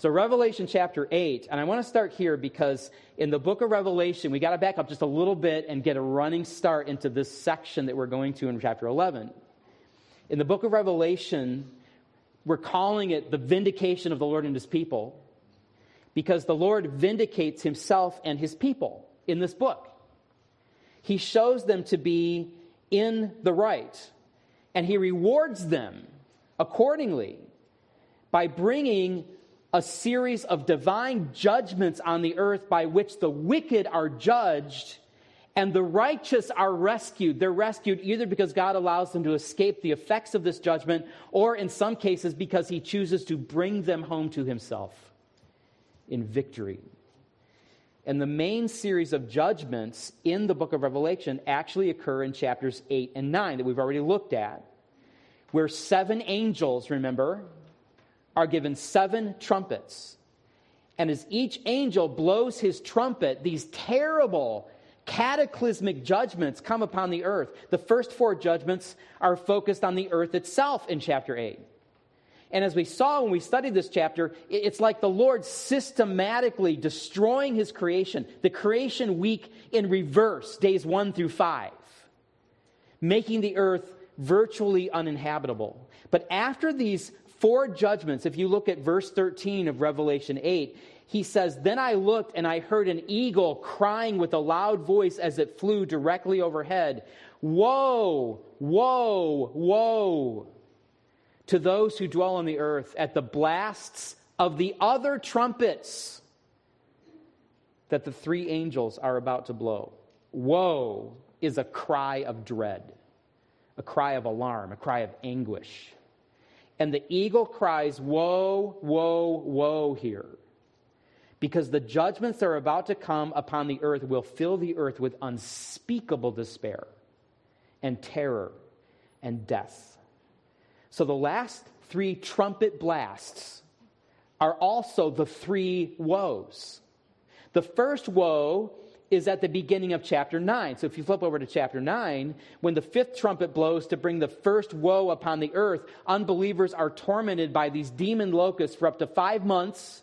So Revelation chapter 8, and I want to start here because in the book of Revelation, we got to back up just a little bit and get a running start into this section that we're going to in chapter 11. In the book of Revelation, we're calling it the vindication of the Lord and his people because the Lord vindicates himself and his people in this book. He shows them to be in the right, and he rewards them accordingly by bringing a series of divine judgments on the earth by which the wicked are judged and the righteous are rescued. They're rescued either because God allows them to escape the effects of this judgment, or in some cases because he chooses to bring them home to himself in victory. And the main series of judgments in the book of Revelation actually occur in chapters 8 and 9 that we've already looked at, where 7 angels, remember, are given 7 trumpets. And as each angel blows his trumpet, these terrible, cataclysmic judgments come upon the earth. The first 4 judgments are focused on the earth itself in chapter 8. And as we saw when we studied this chapter, it's like the Lord systematically destroying his creation, the creation week in reverse, days 1 through 5, making the earth virtually uninhabitable. But after these 4 judgments, if you look at verse 13 of Revelation 8, he says, "Then I looked and I heard an eagle crying with a loud voice as it flew directly overhead, 'Woe, woe, woe to those who dwell on the earth at the blasts of the other trumpets that the 3 angels are about to blow.'" Woe is a cry of dread, a cry of alarm, a cry of anguish. And the eagle cries, "Woe, woe, woe" here, because the judgments that are about to come upon the earth will fill the earth with unspeakable despair and terror and death. So the last 3 trumpet blasts are also the 3 woes. The first woe is at the beginning of chapter 9. So if you flip over to chapter 9, when the 5th trumpet blows to bring the first woe upon the earth, unbelievers are tormented by these demon locusts for up to 5 months.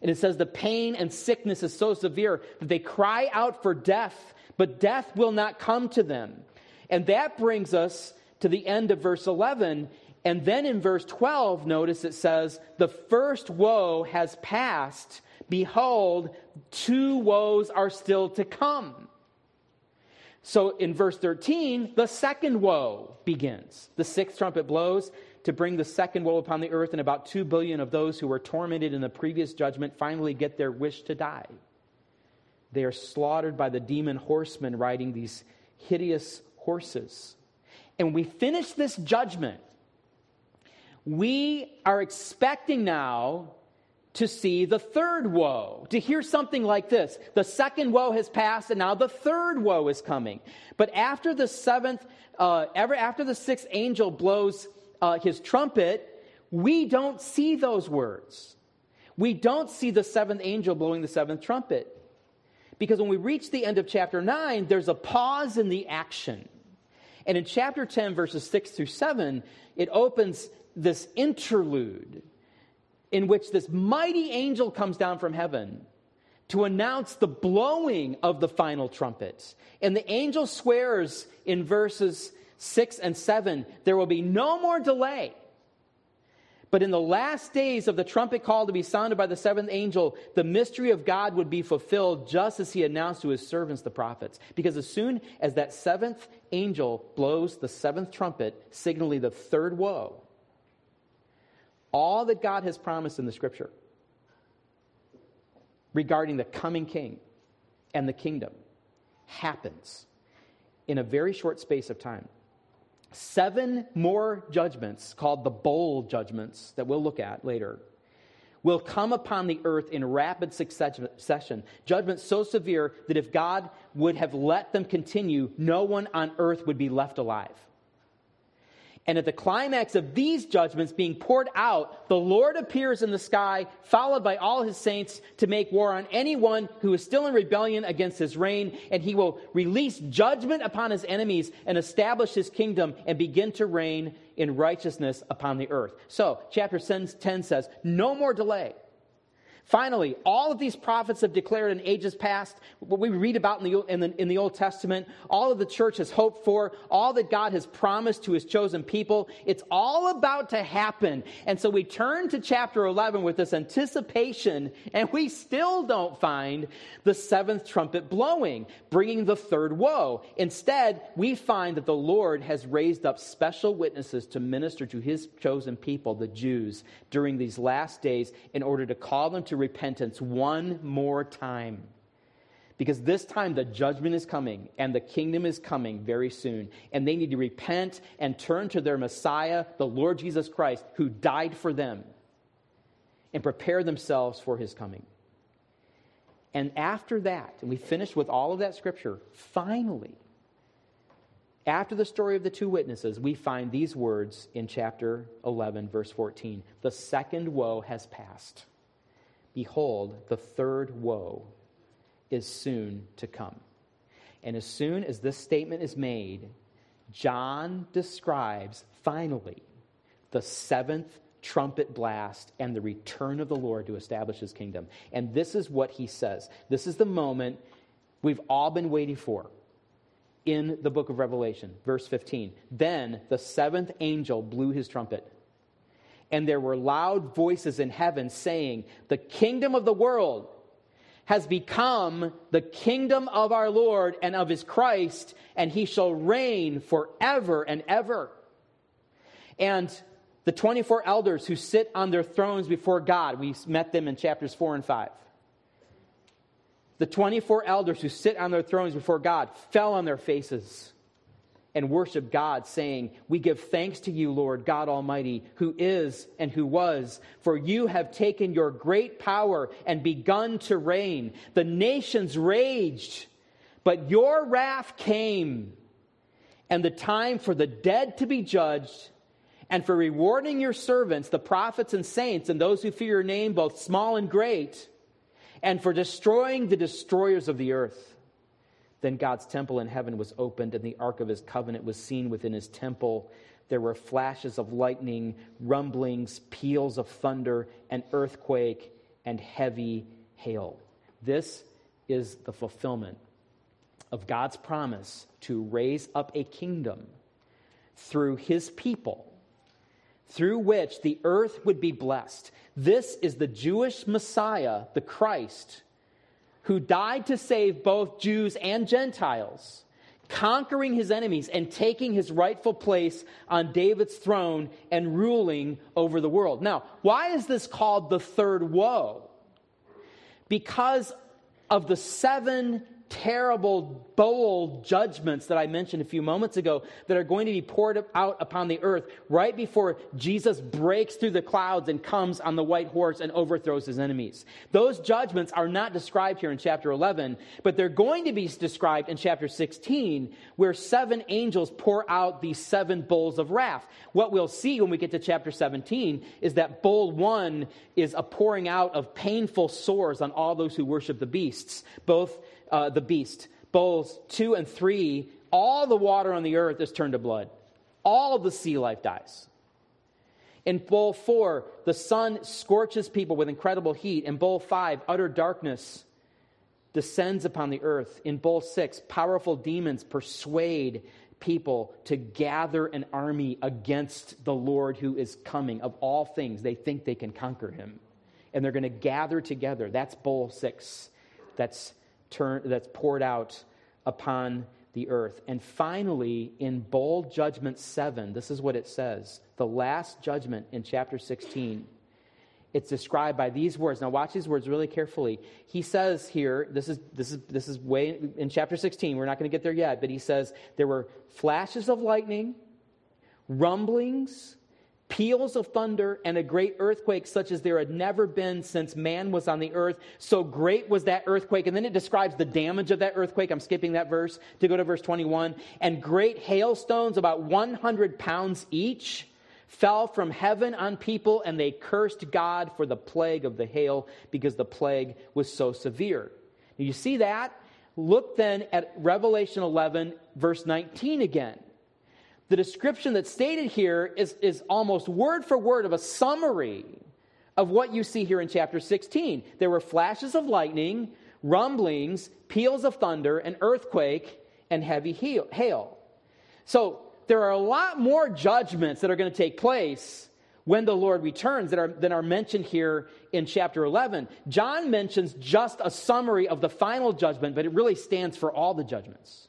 And it says the pain and sickness is so severe that they cry out for death, but death will not come to them. And that brings us to the end of verse 11. And then in verse 12, notice it says, "The first woe has passed. Behold, 2 woes are still to come." So in verse 13, the second woe begins. The 6th trumpet blows to bring the second woe upon the earth, and about 2 billion of those who were tormented in the previous judgment finally get their wish to die. They are slaughtered by the demon horsemen riding these hideous horses. And we finish this judgment. We are expecting now to see the third woe, to hear something like this. The second woe has passed, and now the third woe is coming. But after the 6th angel blows his trumpet, we don't see those words. We don't see the 7th angel blowing the 7th trumpet. Because when we reach the end of chapter 9, there's a pause in the action. And in chapter 10, verses 6 through 7, it opens this interlude in which this mighty angel comes down from heaven to announce the blowing of the final trumpet. And the angel swears in verses 6 and 7, there will be no more delay. But in the last days of the trumpet call to be sounded by the 7th angel, the mystery of God would be fulfilled, just as he announced to his servants, the prophets. Because as soon as that 7th angel blows the 7th trumpet, signaling the third woe, all that God has promised in the scripture regarding the coming king and the kingdom happens in a very short space of time. 7 more judgments, called the bowl judgments that we'll look at later, will come upon the earth in rapid succession. Judgments so severe that if God would have let them continue, no one on earth would be left alive. And at the climax of these judgments being poured out, the Lord appears in the sky, followed by all his saints, to make war on anyone who is still in rebellion against his reign. And he will release judgment upon his enemies and establish his kingdom and begin to reign in righteousness upon the earth. So chapter 10 says, no more delay. Finally, all of these prophets have declared in ages past, what we read about in the Old Testament, all of the church has hoped for, all that God has promised to his chosen people. It's all about to happen. And so we turn to chapter 11 with this anticipation, and we still don't find the seventh trumpet blowing, bringing the third woe. Instead, we find that the Lord has raised up special witnesses to minister to his chosen people, the Jews, during these last days in order to call them to repentance one more time, because this time the judgment is coming and the kingdom is coming very soon, and they need to repent and turn to their Messiah, the Lord Jesus Christ, who died for them, and prepare themselves for his coming. And after that, and we finish with all of that scripture, finally, after the story of the two witnesses, we find these words in chapter 11, verse 14. The second woe has passed. Behold, the third woe is soon to come. And as soon as this statement is made, John describes finally the seventh trumpet blast and the return of the Lord to establish his kingdom. And this is what he says. This is the moment we've all been waiting for in the book of Revelation, verse 15. Then the seventh angel blew his trumpet, and there were loud voices in heaven saying, "The kingdom of the world has become the kingdom of our Lord and of his Christ, and he shall reign forever and ever." And the 24 elders who sit on their thrones before God, we met them in chapters 4 and 5. The 24 elders who sit on their thrones before God fell on their faces and worship God, saying, "We give thanks to you, Lord God Almighty, who is and who was, for you have taken your great power and begun to reign. The nations raged, but your wrath came, and the time for the dead to be judged, and for rewarding your servants, the prophets and saints, and those who fear your name, both small and great, and for destroying the destroyers of the earth." Then God's temple in heaven was opened, and the ark of his covenant was seen within his temple. There were flashes of lightning, rumblings, peals of thunder, an earthquake, and heavy hail. This is the fulfillment of God's promise to raise up a kingdom through his people, through which the earth would be blessed. This is the Jewish Messiah, the Christ, who died to save both Jews and Gentiles, conquering his enemies and taking his rightful place on David's throne and ruling over the world. Now, why is this called the third woe? Because of the seven terrible, bold judgments that I mentioned a few moments ago that are going to be poured out upon the earth right before Jesus breaks through the clouds and comes on the white horse and overthrows his enemies. Those judgments are not described here in chapter 11, but they're going to be described in chapter 16, where seven angels pour out these seven bowls of wrath. What we'll see when we get to chapter 17 is that bowl one is a pouring out of painful sores on all those who worship the beasts, both the beast. Bowls 2 and 3, all the water on the earth is turned to blood. All the sea life dies. In bowl 4, the sun scorches people with incredible heat. In bowl 5, utter darkness descends upon the earth. In bowl 6, powerful demons persuade people to gather an army against the Lord who is coming. Of all things, they think they can conquer him, and they're going to gather together. That's bowl 6. That's poured out upon the earth. And finally, in bowl judgment 7, this is what it says. The last judgment in chapter 16, it's described by these words. Now watch these words really carefully. He says here, this is way in chapter 16, we're not going to get there yet, but he says there were flashes of lightning, rumblings, peals of thunder, and a great earthquake such as there had never been since man was on the earth. So great was that earthquake. And then it describes the damage of that earthquake. I'm skipping that verse to go to verse 21. And great hailstones, about 100 pounds each, fell from heaven on people, and they cursed God for the plague of the hail, because the plague was so severe. You see that? Look then at Revelation 11, verse 19 again. The description that's stated here is almost word for word of a summary of what you see here in chapter 16. There were flashes of lightning, rumblings, peals of thunder, an earthquake, and heavy hail. So there are a lot more judgments that are going to take place when the Lord returns that are mentioned here in chapter 11. John mentions just a summary of the final judgment, but it really stands for all the judgments.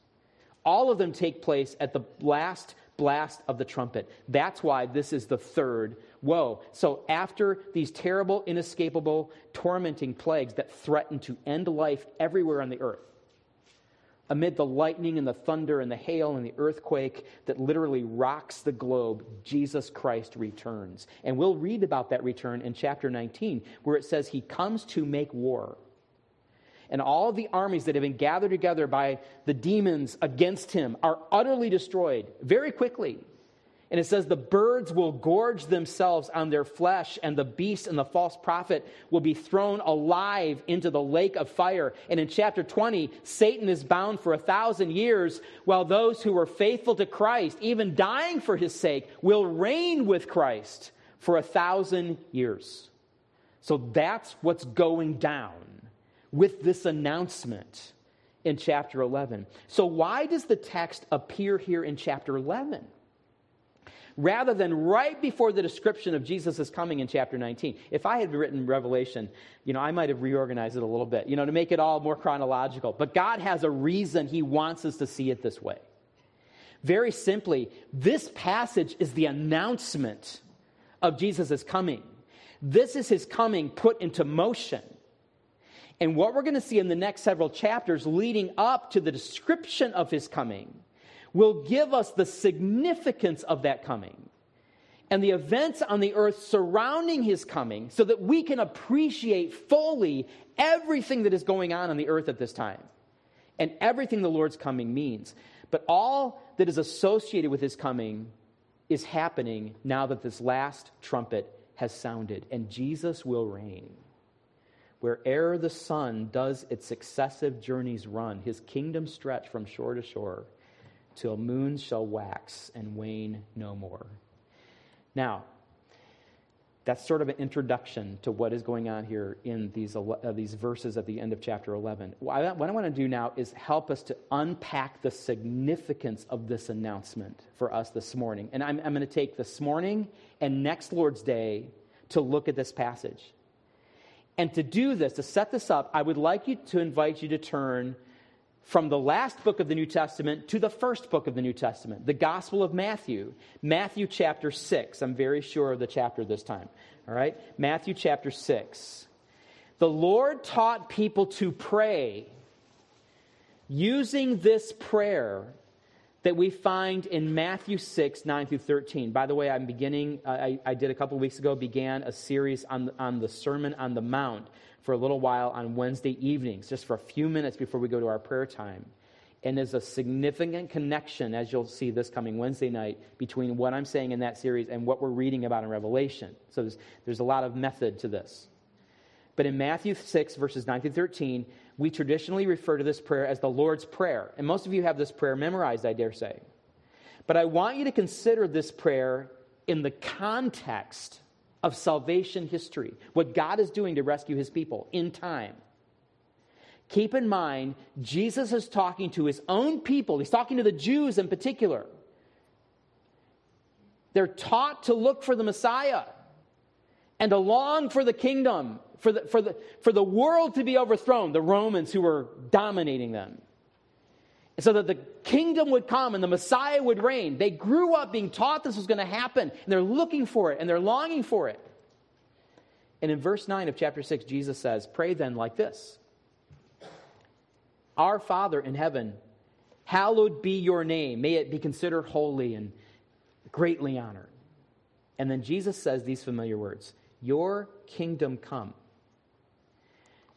All of them take place at the last blast of the trumpet. That's why this is the third woe. So after these terrible, inescapable, tormenting plagues that threaten to end life everywhere on the earth, amid the lightning and the thunder and the hail and the earthquake that literally rocks the globe, Jesus Christ returns. And we'll read about that return in chapter 19, where it says he comes to make war. And all the armies that have been gathered together by the demons against him are utterly destroyed very quickly. And it says the birds will gorge themselves on their flesh, and the beast and the false prophet will be thrown alive into the lake of fire. And in chapter 20, Satan is bound for 1,000 years, while those who were faithful to Christ, even dying for his sake, will reign with Christ for 1,000 years. So that's what's going down with this announcement in chapter 11. So why does the text appear here in chapter 11? Rather than right before the description of Jesus' coming in chapter 19. If I had written Revelation, I might have reorganized it a little bit, to make it all more chronological. But God has a reason he wants us to see it this way. Very simply, this passage is the announcement of Jesus' coming. This is his coming put into motion. And what we're going to see in the next several chapters leading up to the description of his coming will give us the significance of that coming and the events on the earth surrounding his coming, so that we can appreciate fully everything that is going on the earth at this time and everything the Lord's coming means. But all that is associated with his coming is happening now that this last trumpet has sounded, and Jesus will reign. Where'er the sun does its successive journeys run, his kingdom stretch from shore to shore, till moons shall wax and wane no more. Now, that's sort of an introduction to what is going on here in these verses at the end of chapter 11. What I want to do now is help us to unpack the significance of this announcement for us this morning. And I'm going to take this morning and next Lord's Day to look at this passage. And to do this, to set this up, I would like you to invite you to turn from the last book of the New Testament to the first book of the New Testament, the Gospel of Matthew, Matthew chapter 6. I'm very sure of the chapter this time, all right? Matthew chapter 6. The Lord taught people to pray using this prayer that we find in Matthew 6, 9 through 13. By the way, I'm beginning, I did a couple of weeks ago, began a series on the Sermon on the Mount for a little while on Wednesday evenings, just for a few minutes before we go to our prayer time. And there's a significant connection, as you'll see this coming Wednesday night, between what I'm saying in that series and what we're reading about in Revelation. So there's a lot of method to this. But in Matthew 6, verses 9 through 13, we traditionally refer to this prayer as the Lord's Prayer. And most of you have this prayer memorized, I dare say. But I want you to consider this prayer in the context of salvation history, what God is doing to rescue his people in time. Keep in mind, Jesus is talking to his own people. He's talking to the Jews in particular. They're taught to look for the Messiah and to long for the kingdom, for the world to be overthrown, the Romans who were dominating them, so that the kingdom would come and the Messiah would reign. They grew up being taught this was going to happen, and they're looking for it, and they're longing for it. And in verse 9 of chapter 6, Jesus says, "Pray then like this. Our Father in heaven, hallowed be your name. May it be considered holy and greatly honored." And then Jesus says these familiar words, "Your kingdom come.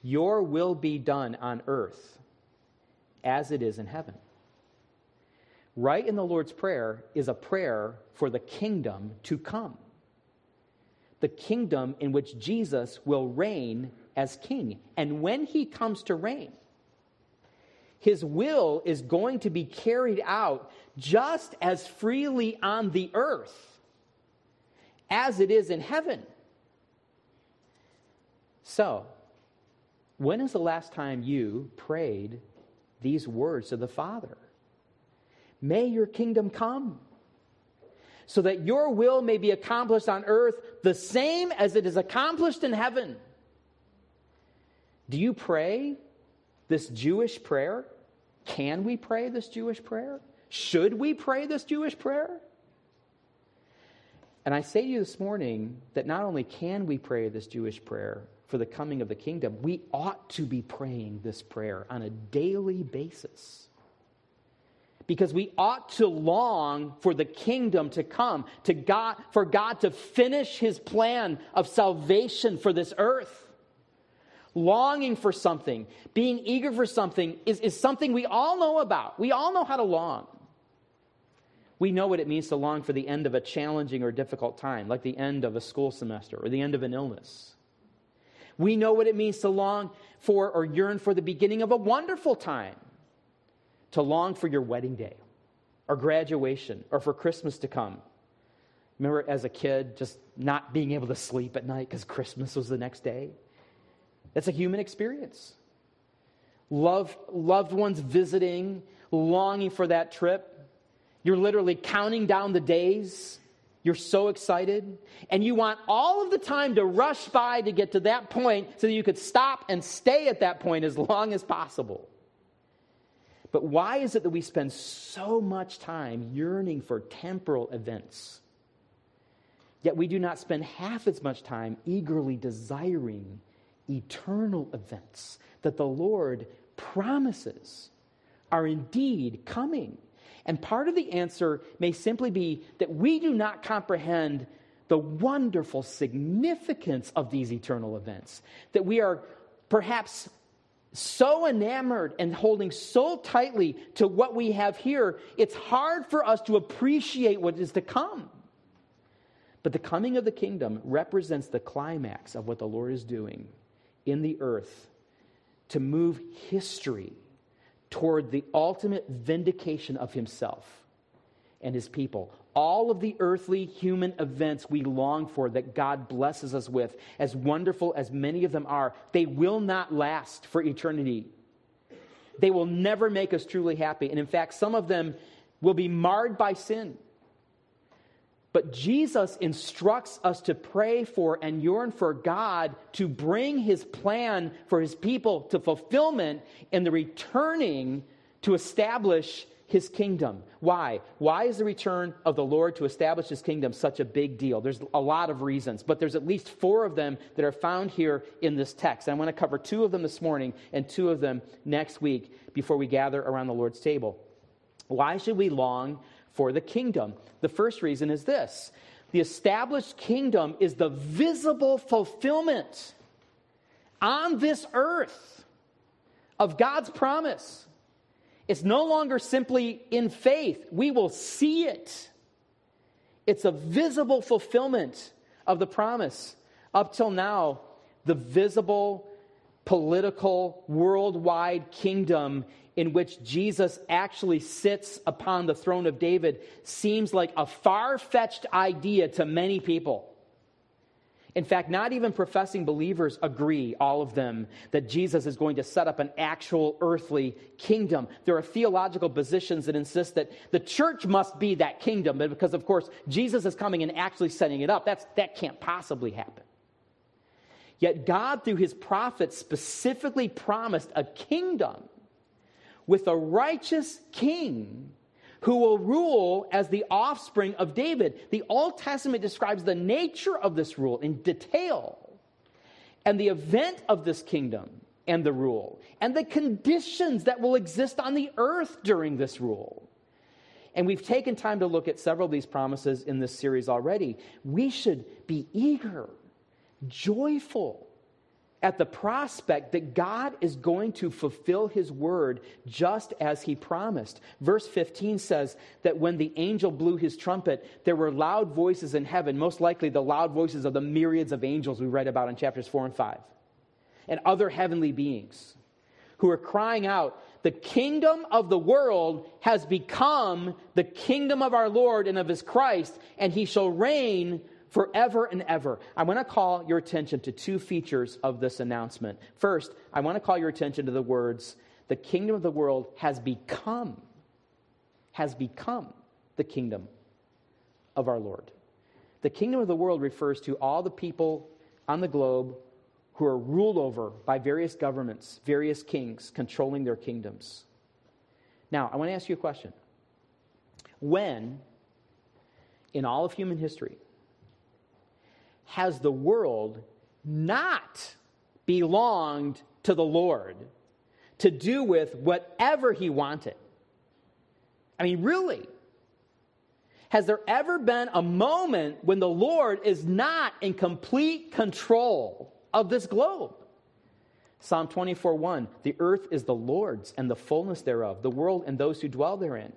Your will be done on earth as it is in heaven." Right in the Lord's Prayer is a prayer for the kingdom to come, the kingdom in which Jesus will reign as king. And when he comes to reign, his will is going to be carried out just as freely on the earth as it is in heaven. So, when is the last time you prayed these words to the Father? May your kingdom come, so that your will may be accomplished on earth the same as it is accomplished in heaven. Do you pray this Jewish prayer? Can we pray this Jewish prayer? Should we pray this Jewish prayer? And I say to you this morning that not only can we pray this Jewish prayer for the coming of the kingdom, we ought to be praying this prayer on a daily basis. Because we ought to long for the kingdom to come, for God to finish his plan of salvation for this earth. Longing for something, being eager for something is something we all know about. We all know how to long. We know what it means to long for the end of a challenging or difficult time, like the end of a school semester or the end of an illness. We know what it means to long for or yearn for the beginning of a wonderful time, to long for your wedding day or graduation or for Christmas to come. Remember as a kid just not being able to sleep at night because Christmas was the next day? That's a human experience. Loved ones visiting, longing for that trip. You're literally counting down the days. You're so excited. And you want all of the time to rush by to get to that point so that you could stop and stay at that point as long as possible. But why is it that we spend so much time yearning for temporal events, yet we do not spend half as much time eagerly desiring eternal events that the Lord promises are indeed coming? And part of the answer may simply be that we do not comprehend the wonderful significance of these eternal events, that we are perhaps so enamored and holding so tightly to what we have here, it's hard for us to appreciate what is to come. But the coming of the kingdom represents the climax of what the Lord is doing in the earth to move history toward the ultimate vindication of himself and his people. All of the earthly human events we long for that God blesses us with, as wonderful as many of them are, they will not last for eternity. They will never make us truly happy. And in fact, some of them will be marred by sin. But Jesus instructs us to pray for and yearn for God to bring his plan for his people to fulfillment in the returning to establish his kingdom. Why? Why is the return of the Lord to establish his kingdom such a big deal? There's a lot of reasons, but there's at least four of them that are found here in this text. I want to cover two of them this morning and two of them next week before we gather around the Lord's table. Why should we long for the kingdom? The first reason is this: the established kingdom is the visible fulfillment on this earth of God's promise. It's no longer simply in faith. We will see it. It's a visible fulfillment of the promise. Up till now, the visible political worldwide kingdom in which Jesus actually sits upon the throne of David seems like a far-fetched idea to many people. In fact, not even professing believers agree, all of them, that Jesus is going to set up an actual earthly kingdom. There are theological positions that insist that the church must be that kingdom, but because, of course, Jesus is coming and actually setting it up, that can't possibly happen. Yet God, through his prophets, specifically promised a kingdom with a righteous king who will rule as the offspring of David. The Old Testament describes the nature of this rule in detail, and the event of this kingdom and the rule, and the conditions that will exist on the earth during this rule. And we've taken time to look at several of these promises in this series already. We should be eager, joyful at the prospect that God is going to fulfill his word just as he promised. Verse 15 says that when the angel blew his trumpet, there were loud voices in heaven, most likely the loud voices of the myriads of angels we read about in chapters 4 and 5, and other heavenly beings who are crying out, "The kingdom of the world has become the kingdom of our Lord and of his Christ, and he shall reign forever and ever. I want to call your attention to two features of this announcement. First, I want to call your attention to the words, the kingdom of the world has become the kingdom of our Lord. The kingdom of the world refers to all the people on the globe who are ruled over by various governments, various kings controlling their kingdoms. Now, I want to ask you a question. When, in all of human history, has the world not belonged to the Lord to do with whatever he wanted? I mean, really? Has there ever been a moment when the Lord is not in complete control of this globe? Psalm 24:1, the earth is the Lord's and the fullness thereof, the world and those who dwell therein.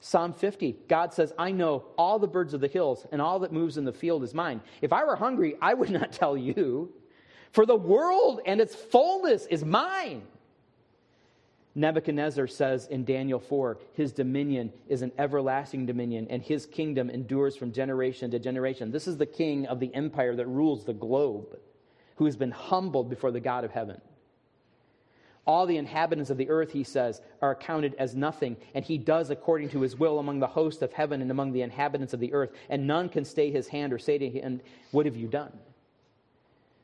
Psalm 50, God says, I know all the birds of the hills and all that moves in the field is mine. If I were hungry, I would not tell you, for the world and its fullness is mine. Nebuchadnezzar says in Daniel 4, his dominion is an everlasting dominion and his kingdom endures from generation to generation. This is the king of the empire that rules the globe, who has been humbled before the God of heaven. All the inhabitants of the earth, he says, are accounted as nothing, and he does according to his will among the host of heaven and among the inhabitants of the earth, and none can stay his hand or say to him, what have you done?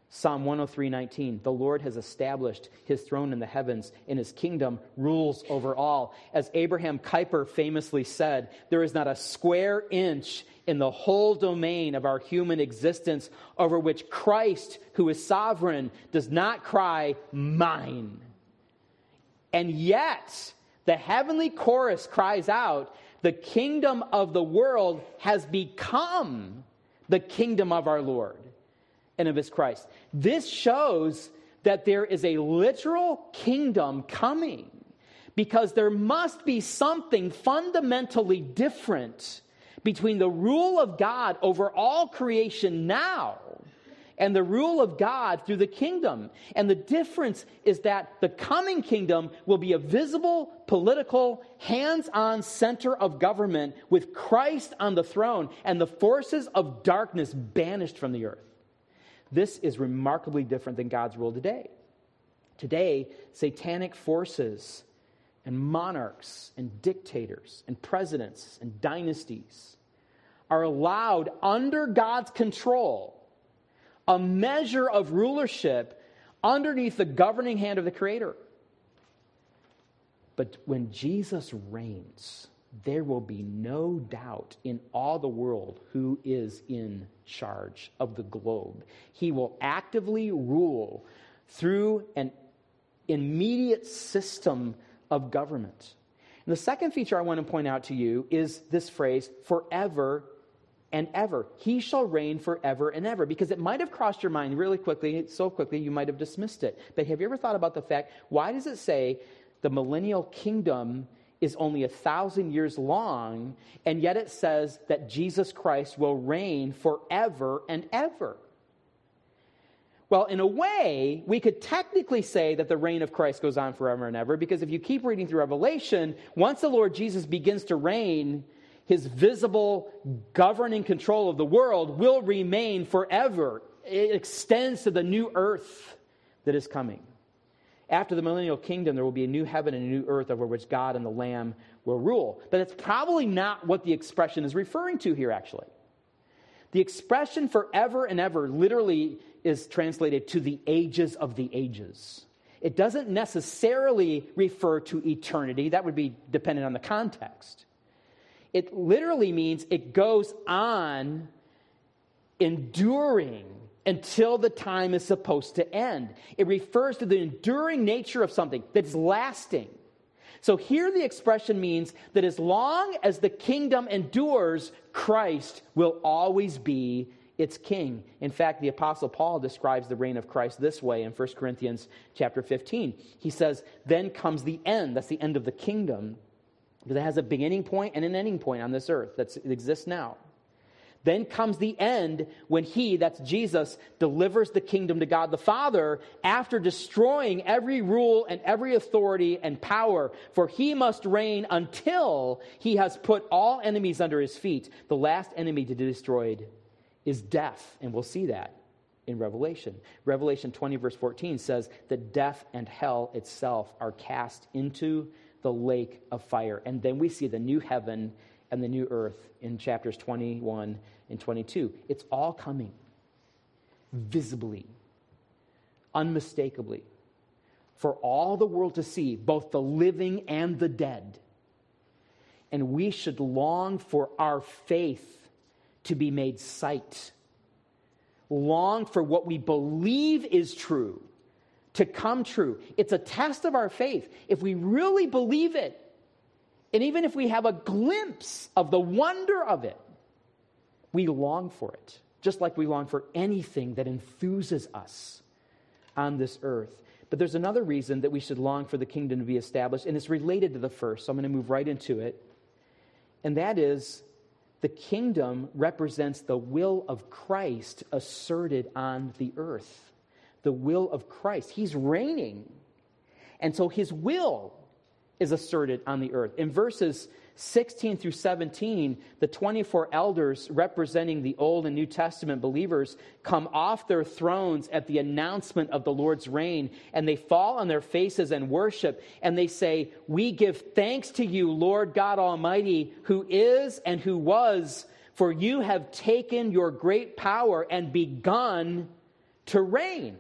Psalm 103:19, the Lord has established his throne in the heavens, and his kingdom rules over all. As Abraham Kuyper famously said, there is not a square inch in the whole domain of our human existence over which Christ, who is sovereign, does not cry, mine. And yet, the heavenly chorus cries out, the kingdom of the world has become the kingdom of our Lord and of his Christ. This shows that there is a literal kingdom coming, because there must be something fundamentally different between the rule of God over all creation now and the rule of God through the kingdom. And the difference is that the coming kingdom will be a visible, political, hands-on center of government with Christ on the throne and the forces of darkness banished from the earth. This is remarkably different than God's rule today. Today, satanic forces and monarchs and dictators and presidents and dynasties are allowed under God's control a measure of rulership underneath the governing hand of the Creator. But when Jesus reigns, there will be no doubt in all the world who is in charge of the globe. He will actively rule through an immediate system of government. And the second feature I want to point out to you is this phrase, forever and ever. He shall reign forever and ever, because it might have crossed your mind really quickly, so quickly you might have dismissed it. But have you ever thought about the fact, why does it say the millennial kingdom is only 1,000 years long, and yet it says that Jesus Christ will reign forever and ever? Well, in a way, we could technically say that the reign of Christ goes on forever and ever, because if you keep reading through Revelation, once the Lord Jesus begins to reign, his visible governing control of the world will remain forever. It extends to the new earth that is coming. After the millennial kingdom, there will be a new heaven and a new earth over which God and the Lamb will rule. But that's probably not what the expression is referring to here, actually. The expression forever and ever literally is translated to the ages of the ages. It doesn't necessarily refer to eternity. That would be dependent on the context. It literally means it goes on enduring until the time is supposed to end. It refers to the enduring nature of something that's lasting. So here the expression means that as long as the kingdom endures, Christ will always be its king. In fact, the Apostle Paul describes the reign of Christ this way in 1 Corinthians chapter 15. He says, then comes the end. That's the end of the kingdom, because it has a beginning point and an ending point on this earth that exists now. Then comes the end when he, that's Jesus, delivers the kingdom to God the Father after destroying every rule and every authority and power. For he must reign until he has put all enemies under his feet. The last enemy to be destroyed is death, and we'll see that in Revelation. Revelation 20, verse 14 says that death and hell itself are cast into the lake of fire. And then we see the new heaven and the new earth in chapters 21 and 22. It's all coming visibly, unmistakably, for all the world to see, both the living and the dead. And we should long for our faith to be made sight. Long for what we believe is true to come true. It's a test of our faith. If we really believe it, and even if we have a glimpse of the wonder of it, we long for it, just like we long for anything that enthuses us on this earth. But there's another reason that we should long for the kingdom to be established, and it's related to the first, so I'm going to move right into it. And that is, the kingdom represents the will of Christ asserted on the earth. The will of Christ. He's reigning. And so his will is asserted on the earth. In verses 16 through 17, the 24 elders representing the Old and New Testament believers come off their thrones at the announcement of the Lord's reign, and they fall on their faces and worship, and they say, "We give thanks to you, Lord God Almighty, who is and who was, for you have taken your great power and begun to reign."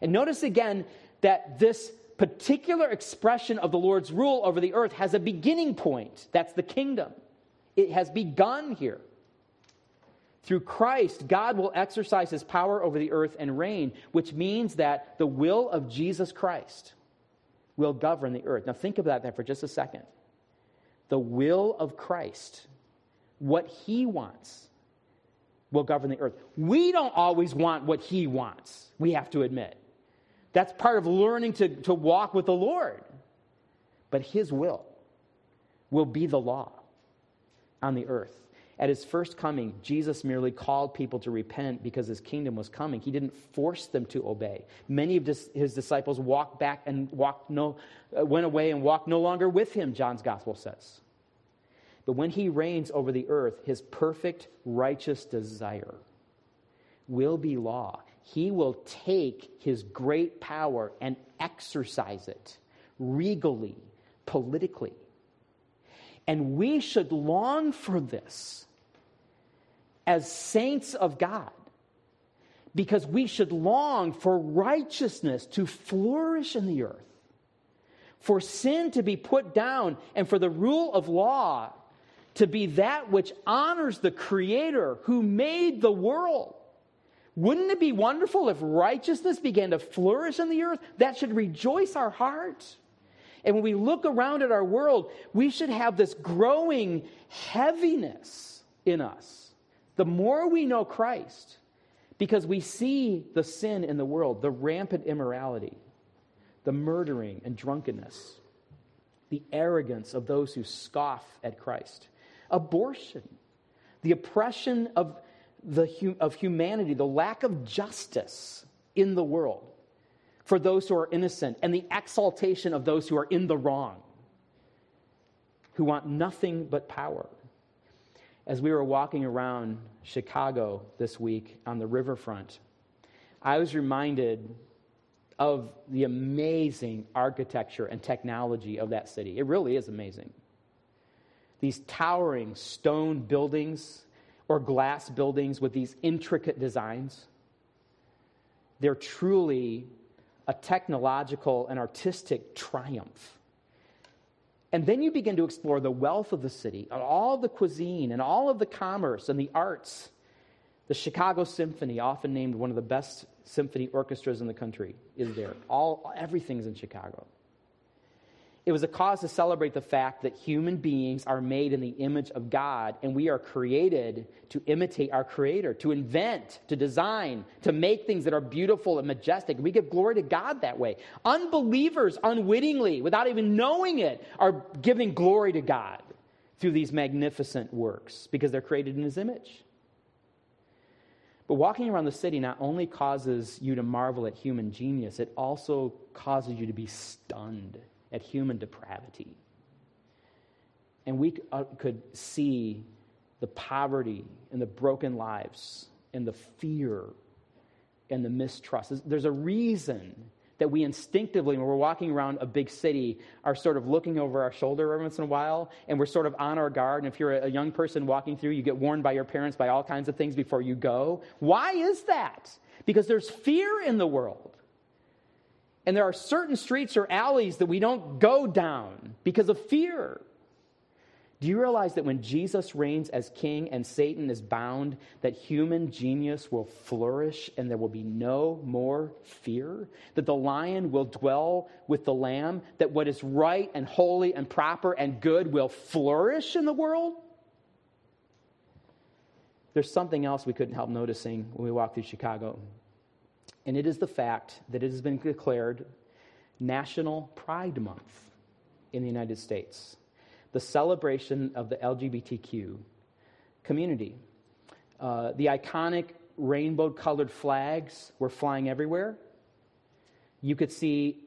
And notice again that this particular expression of the Lord's rule over the earth has a beginning point. That's the kingdom. It has begun here. Through Christ, God will exercise his power over the earth and reign, which means that the will of Jesus Christ will govern the earth. Now think about that for just a second. The will of Christ, what he wants, will govern the earth. We don't always want what he wants, we have to admit. That's part of learning to walk with the Lord. But his will be the law on the earth. At his first coming, Jesus merely called people to repent because his kingdom was coming. He didn't force them to obey. Many of his disciples went away and walked no longer with him, John's gospel says. But when he reigns over the earth, his perfect righteous desire will be law. He will take his great power and exercise it regally, politically. And we should long for this as saints of God, because we should long for righteousness to flourish in the earth, for sin to be put down, and for the rule of law to be that which honors the Creator who made the world. Wouldn't it be wonderful if righteousness began to flourish in the earth? That should rejoice our hearts. And when we look around at our world, we should have this growing heaviness in us. The more we know Christ, because we see the sin in the world, the rampant immorality, the murdering and drunkenness, the arrogance of those who scoff at Christ, abortion, the oppression of humanity, the lack of justice in the world for those who are innocent, and the exaltation of those who are in the wrong, who want nothing but power. As we were walking around Chicago this week on the riverfront, I was reminded of the amazing architecture and technology of that city. It really is amazing. These towering stone buildings or glass buildings with these intricate designs. They're truly a technological and artistic triumph. And then you begin to explore the wealth of the city, all the cuisine and all of the commerce and the arts. The Chicago Symphony, often named one of the best symphony orchestras in the country, is there. Everything's in Chicago. It was a cause to celebrate the fact that human beings are made in the image of God, and we are created to imitate our Creator, to invent, to design, to make things that are beautiful and majestic. We give glory to God that way. Unbelievers, unwittingly, without even knowing it, are giving glory to God through these magnificent works because they're created in His image. But walking around the city not only causes you to marvel at human genius, it also causes you to be stunned at human depravity. And we could see the poverty and the broken lives and the fear and the mistrust. There's a reason that we instinctively, when we're walking around a big city, are sort of looking over our shoulder every once in a while, and we're sort of on our guard. And if you're a young person walking through, you get warned by your parents by all kinds of things before you go. Why is that? Because there's fear in the world. And there are certain streets or alleys that we don't go down because of fear. Do you realize that when Jesus reigns as king and Satan is bound, that human genius will flourish and there will be no more fear? That the lion will dwell with the lamb? That what is right and holy and proper and good will flourish in the world? There's something else we couldn't help noticing when we walk through Chicago. And it is the fact that it has been declared National Pride Month in the United States. The celebration of the LGBTQ community. The iconic rainbow-colored flags were flying everywhere. You could see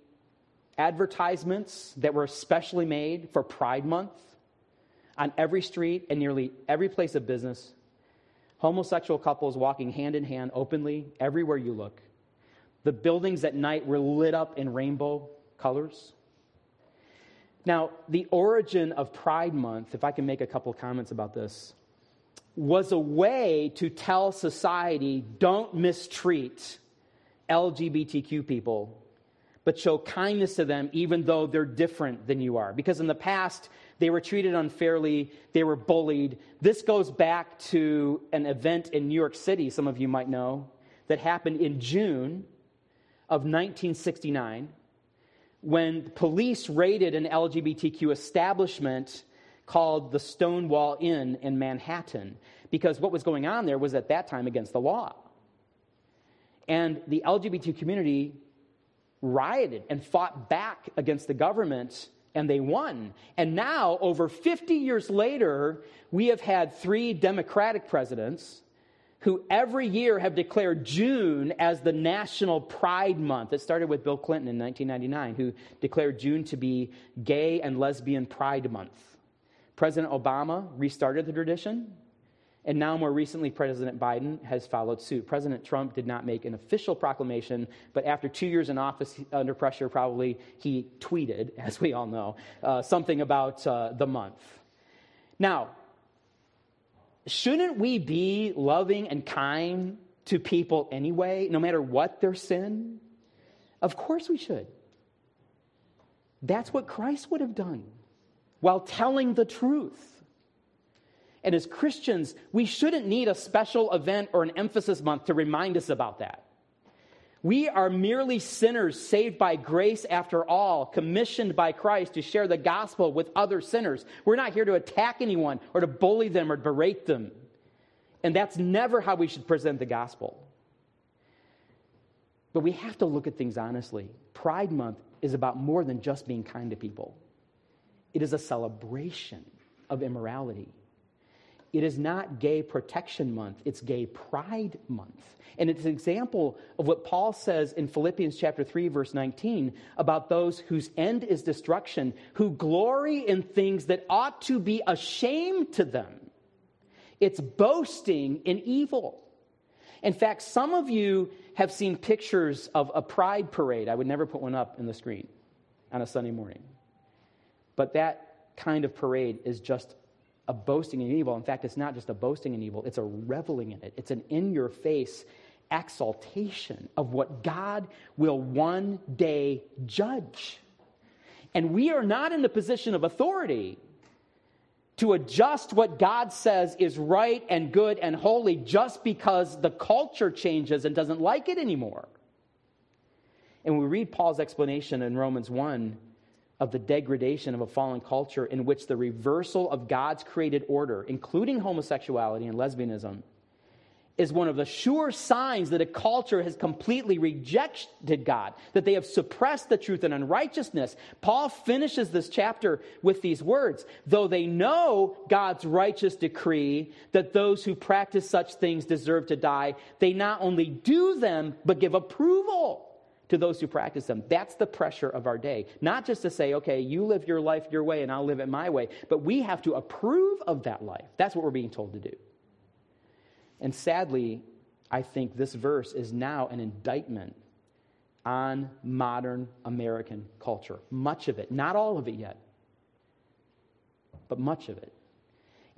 advertisements that were especially made for Pride Month on every street and nearly every place of business. Homosexual couples walking hand-in-hand openly everywhere you look. The buildings at night were lit up in rainbow colors. Now, the origin of Pride Month, if I can make a couple comments about this, was a way to tell society, don't mistreat LGBTQ people, but show kindness to them even though they're different than you are. Because in the past, they were treated unfairly, they were bullied. This goes back to an event in New York City, some of you might know, that happened in June of 1969. When police raided an LGBTQ establishment called the Stonewall Inn in Manhattan, because what was going on there was at that time against the law. And the LGBT community rioted and fought back against the government, and they won. And now, over 50 years later, we have had 3 Democratic presidents who every year have declared June as the National Pride Month. It started with Bill Clinton in 1999, who declared June to be Gay and Lesbian Pride Month. President Obama restarted the tradition, and now more recently President Biden has followed suit. President Trump did not make an official proclamation, but after 2 years in office, under pressure probably, he tweeted, as we all know, something about the month. Now, shouldn't we be loving and kind to people anyway, no matter what their sin? Of course we should. That's what Christ would have done while telling the truth. And as Christians, we shouldn't need a special event or an emphasis month to remind us about that. We are merely sinners saved by grace after all, commissioned by Christ to share the gospel with other sinners. We're not here to attack anyone or to bully them or berate them. And that's never how we should present the gospel. But we have to look at things honestly. Pride Month is about more than just being kind to people. It is a celebration of immorality. It is not Gay Protection Month, it's Gay Pride Month. And it's an example of what Paul says in Philippians chapter 3, verse 19, about those whose end is destruction, who glory in things that ought to be ashamed to them. It's boasting in evil. In fact, some of you have seen pictures of a pride parade. I would never put one up in the screen on a Sunday morning. But that kind of parade is just a boasting in evil. In fact, it's not just a boasting in evil, it's a reveling in it. It's an in-your-face exaltation of what God will one day judge. And we are not in the position of authority to adjust what God says is right and good and holy just because the culture changes and doesn't like it anymore. And we read Paul's explanation in Romans 1, of the degradation of a fallen culture in which the reversal of God's created order, including homosexuality and lesbianism, is one of the sure signs that a culture has completely rejected God, that they have suppressed the truth and unrighteousness. Paul finishes this chapter with these words, though they know God's righteous decree that those who practice such things deserve to die, they not only do them, but give approval to those who practice them. That's the pressure of our day. Not just to say, okay, you live your life your way and I'll live it my way, but we have to approve of that life. That's what we're being told to do. And sadly, I think this verse is now an indictment on modern American culture. Much of it, not all of it yet, but much of it.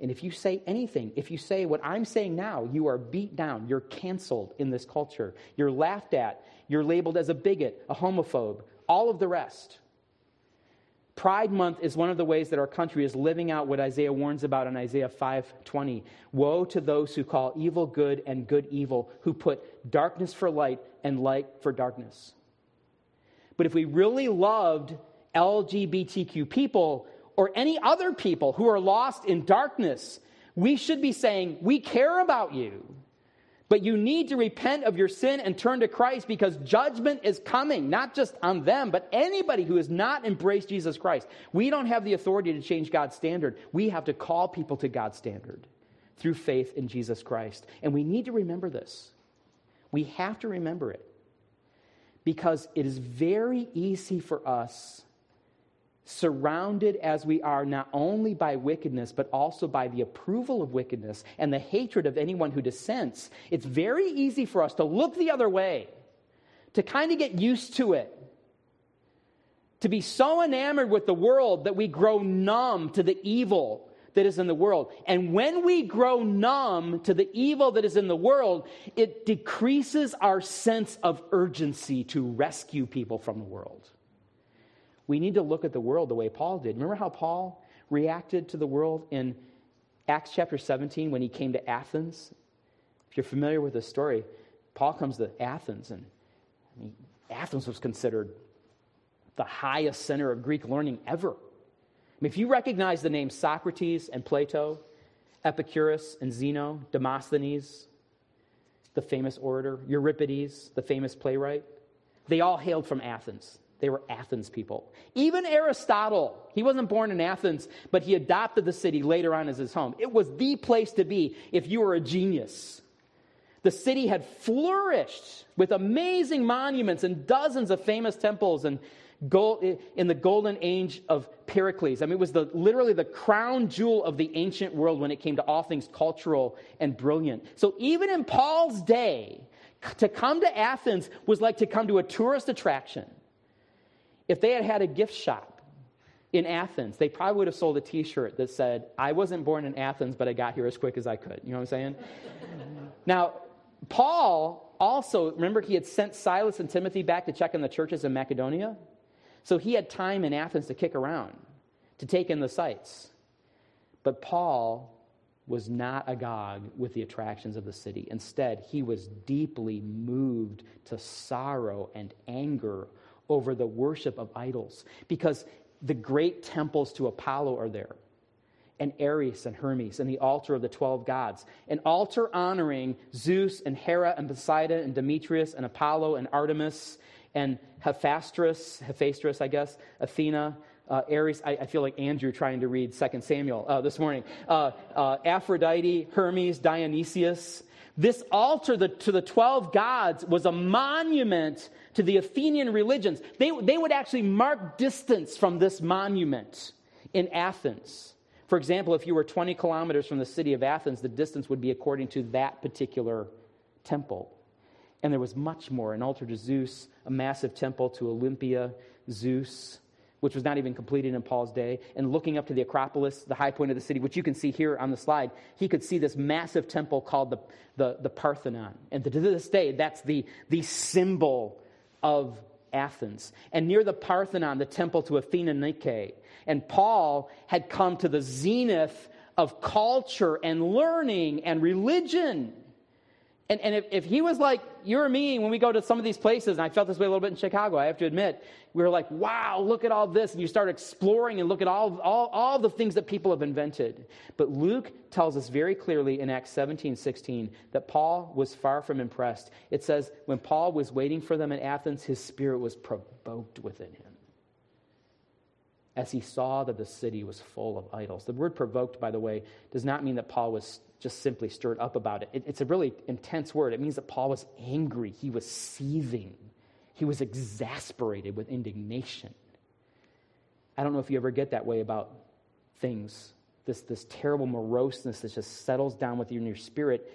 And if you say anything, if you say what I'm saying now, you are beat down. You're canceled in this culture. You're laughed at. You're labeled as a bigot, a homophobe, all of the rest. Pride Month is one of the ways that our country is living out what Isaiah warns about in Isaiah 5:20. Woe to those who call evil good and good evil, who put darkness for light and light for darkness. But if we really loved LGBTQ people, or any other people who are lost in darkness, we should be saying, we care about you, but you need to repent of your sin and turn to Christ, because judgment is coming, not just on them, but anybody who has not embraced Jesus Christ. We don't have the authority to change God's standard. We have to call people to God's standard through faith in Jesus Christ. And we need to remember this. We have to remember it, because it is very easy for us, surrounded as we are not only by wickedness, but also by the approval of wickedness and the hatred of anyone who dissents, it's very easy for us to look the other way, to kind of get used to it, to be so enamored with the world that we grow numb to the evil that is in the world. And when we grow numb to the evil that is in the world, it decreases our sense of urgency to rescue people from the world. We need to look at the world the way Paul did. Remember how Paul reacted to the world in Acts chapter 17 when he came to Athens? If you're familiar with the story, Paul comes to Athens, and Athens was considered the highest center of Greek learning ever. If you recognize the names Socrates and Plato, Epicurus and Zeno, Demosthenes, the famous orator, Euripides, the famous playwright, they all hailed from Athens. They were Athens people. Even Aristotle, he wasn't born in Athens, but he adopted the city later on as his home. It was the place to be if you were a genius. The city had flourished with amazing monuments and dozens of famous temples and gold, in the golden age of Pericles. I mean, it was literally the crown jewel of the ancient world when it came to all things cultural and brilliant. So even in Paul's day, to come to Athens was like to come to a tourist attraction. If they had had a gift shop in Athens, they probably would have sold a T-shirt that said, I wasn't born in Athens, but I got here as quick as I could. You know what I'm saying? Now, Paul also, remember he had sent Silas and Timothy back to check on the churches in Macedonia? So he had time in Athens to kick around, to take in the sights. But Paul was not agog with the attractions of the city. Instead, he was deeply moved to sorrow and anger over the worship of idols, because the great temples to Apollo are there, and Ares and Hermes, and the altar of the 12 gods, an altar honoring Zeus and Hera and Poseidon and Demetrius and Apollo and Artemis and Hephaestus, I guess, Athena, Ares. I feel like Andrew trying to read 2 Samuel this morning, Aphrodite, Hermes, Dionysius. This altar to the 12 gods was a monument to the Athenian religions. They would actually mark distance from this monument in Athens. For example, if you were 20 kilometers from the city of Athens, the distance would be according to that particular temple. And there was much more, an altar to Zeus, a massive temple to Olympia, Zeus, which was not even completed in Paul's day, and looking up to the Acropolis, the high point of the city, which you can see here on the slide, he could see this massive temple called the Parthenon. And to this day, that's the symbol of Athens. And near the Parthenon, the temple to Athena Nike. And Paul had come to the zenith of culture and learning and religion. And if he was like you or me, when we go to some of these places, and I felt this way a little bit in Chicago, I have to admit, we were like, wow, look at all this. And you start exploring and look at all the things that people have invented. But Luke tells us very clearly in Acts 17:16 that Paul was far from impressed. It says, when Paul was waiting for them in Athens, his spirit was provoked within him as he saw that the city was full of idols. The word provoked, by the way, does not mean that Paul was just simply stirred up about it. It's a really intense word. It means that Paul was angry. He was seething. He was exasperated with indignation. I don't know if you ever get that way about things, this terrible moroseness that just settles down within your spirit.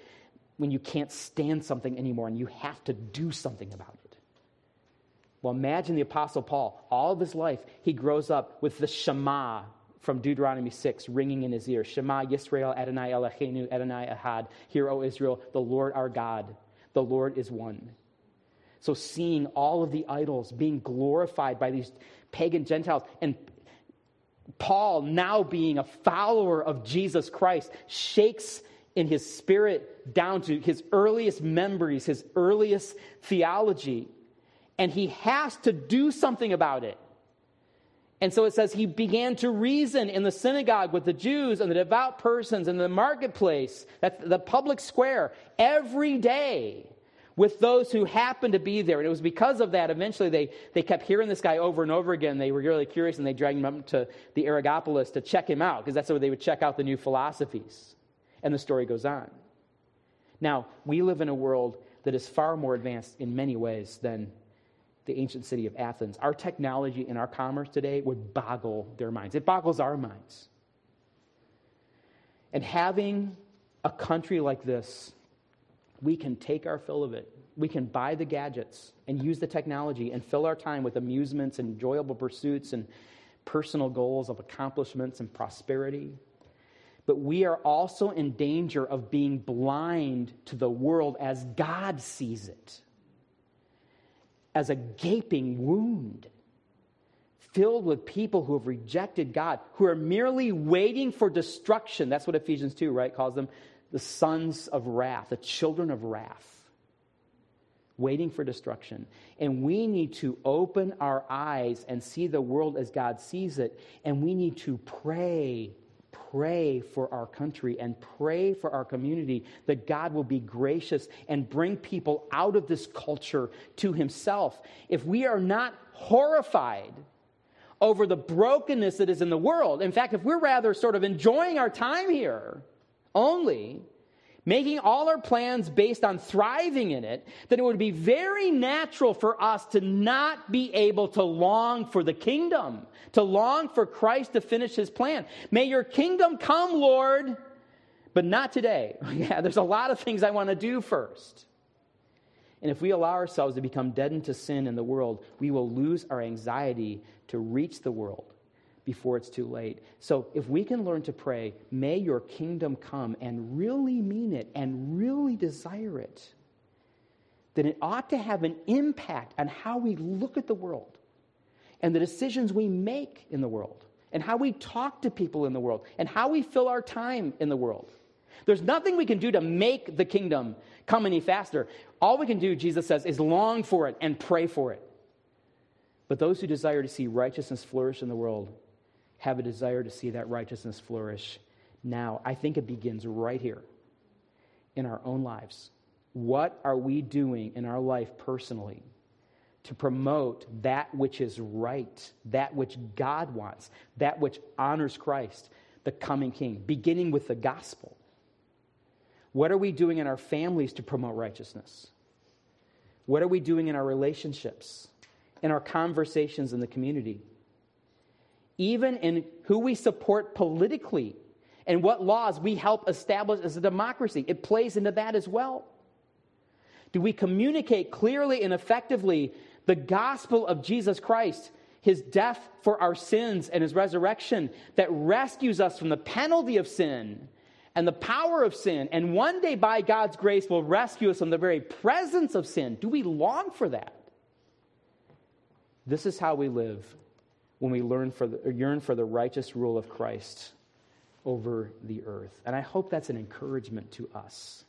when you can't stand something anymore and you have to do something about it. Well, imagine the Apostle Paul. All of his life, he grows up with the Shema from Deuteronomy 6 ringing in his ear. Shema Yisrael Adonai Eloheinu Adonai Ahad. Hear, O Israel, the Lord our God. The Lord is one. So seeing all of the idols being glorified by these pagan Gentiles and Paul now being a follower of Jesus Christ shakes in his spirit down to his earliest memories, his earliest theology. And he has to do something about it. And so it says he began to reason in the synagogue with the Jews and the devout persons in the marketplace, that's the public square, every day with those who happened to be there. And it was because of that, eventually they kept hearing this guy over and over again. They were really curious, and they dragged him up to the Areopagus to check him out, because that's where they would check out the new philosophies. And the story goes on. Now, we live in a world that is far more advanced in many ways than the ancient city of Athens. Our technology and our commerce today would boggle their minds. It boggles our minds. And having a country like this, we can take our fill of it. We can buy the gadgets and use the technology and fill our time with amusements and enjoyable pursuits and personal goals of accomplishments and prosperity. But we are also in danger of being blind to the world as God sees it, as a gaping wound filled with people who have rejected God, who are merely waiting for destruction. That's what Ephesians 2, right, calls them the sons of wrath, the children of wrath, waiting for destruction. And we need to open our eyes and see the world as God sees it, and we need to pray for our country and pray for our community that God will be gracious and bring people out of this culture to himself. If we are not horrified over the brokenness that is in the world, in fact, if we're rather sort of enjoying our time here only, making all our plans based on thriving in it, then it would be very natural for us to not be able to long for the kingdom, to long for Christ to finish his plan. May your kingdom come, Lord, but not today. Yeah, there's a lot of things I want to do first. And if we allow ourselves to become deadened to sin in the world, we will lose our anxiety to reach the world before it's too late. So if we can learn to pray, may your kingdom come, and really mean it and really desire it, then it ought to have an impact on how we look at the world and the decisions we make in the world and how we talk to people in the world and how we fill our time in the world. There's nothing we can do to make the kingdom come any faster. All we can do, Jesus says, is long for it and pray for it. But those who desire to see righteousness flourish in the world have a desire to see that righteousness flourish now. I think it begins right here in our own lives. What are we doing in our life personally to promote that which is right, that which God wants, that which honors Christ, the coming King, beginning with the gospel? What are we doing in our families to promote righteousness? What are we doing in our relationships, in our conversations in the community? Even in who we support politically and what laws we help establish as a democracy. It plays into that as well. Do we communicate clearly and effectively the gospel of Jesus Christ, his death for our sins and his resurrection that rescues us from the penalty of sin and the power of sin, and one day by God's grace will rescue us from the very presence of sin? Do we long for that? This is how we live when we yearn for the righteous rule of Christ over the earth. And I hope that's an encouragement to us.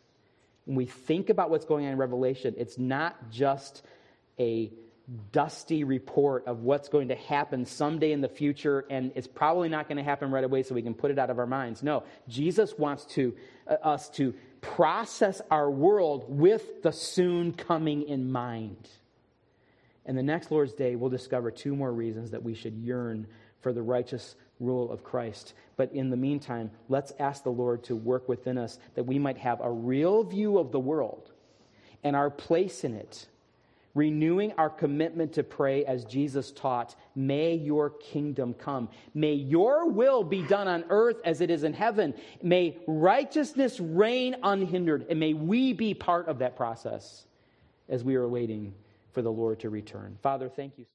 When we think about what's going on in Revelation, it's not just a dusty report of what's going to happen someday in the future, and it's probably not going to happen right away so we can put it out of our minds. No, Jesus wants us to process our world with the soon coming in mind. And the next Lord's Day, we'll discover two more reasons that we should yearn for the righteous rule of Christ. But in the meantime, let's ask the Lord to work within us that we might have a real view of the world and our place in it renewing our commitment to pray as Jesus taught, may your kingdom come. May your will be done on earth as it is in heaven. May righteousness reign unhindered, and may we be part of that process as we are waiting for the Lord to return. Father, thank you.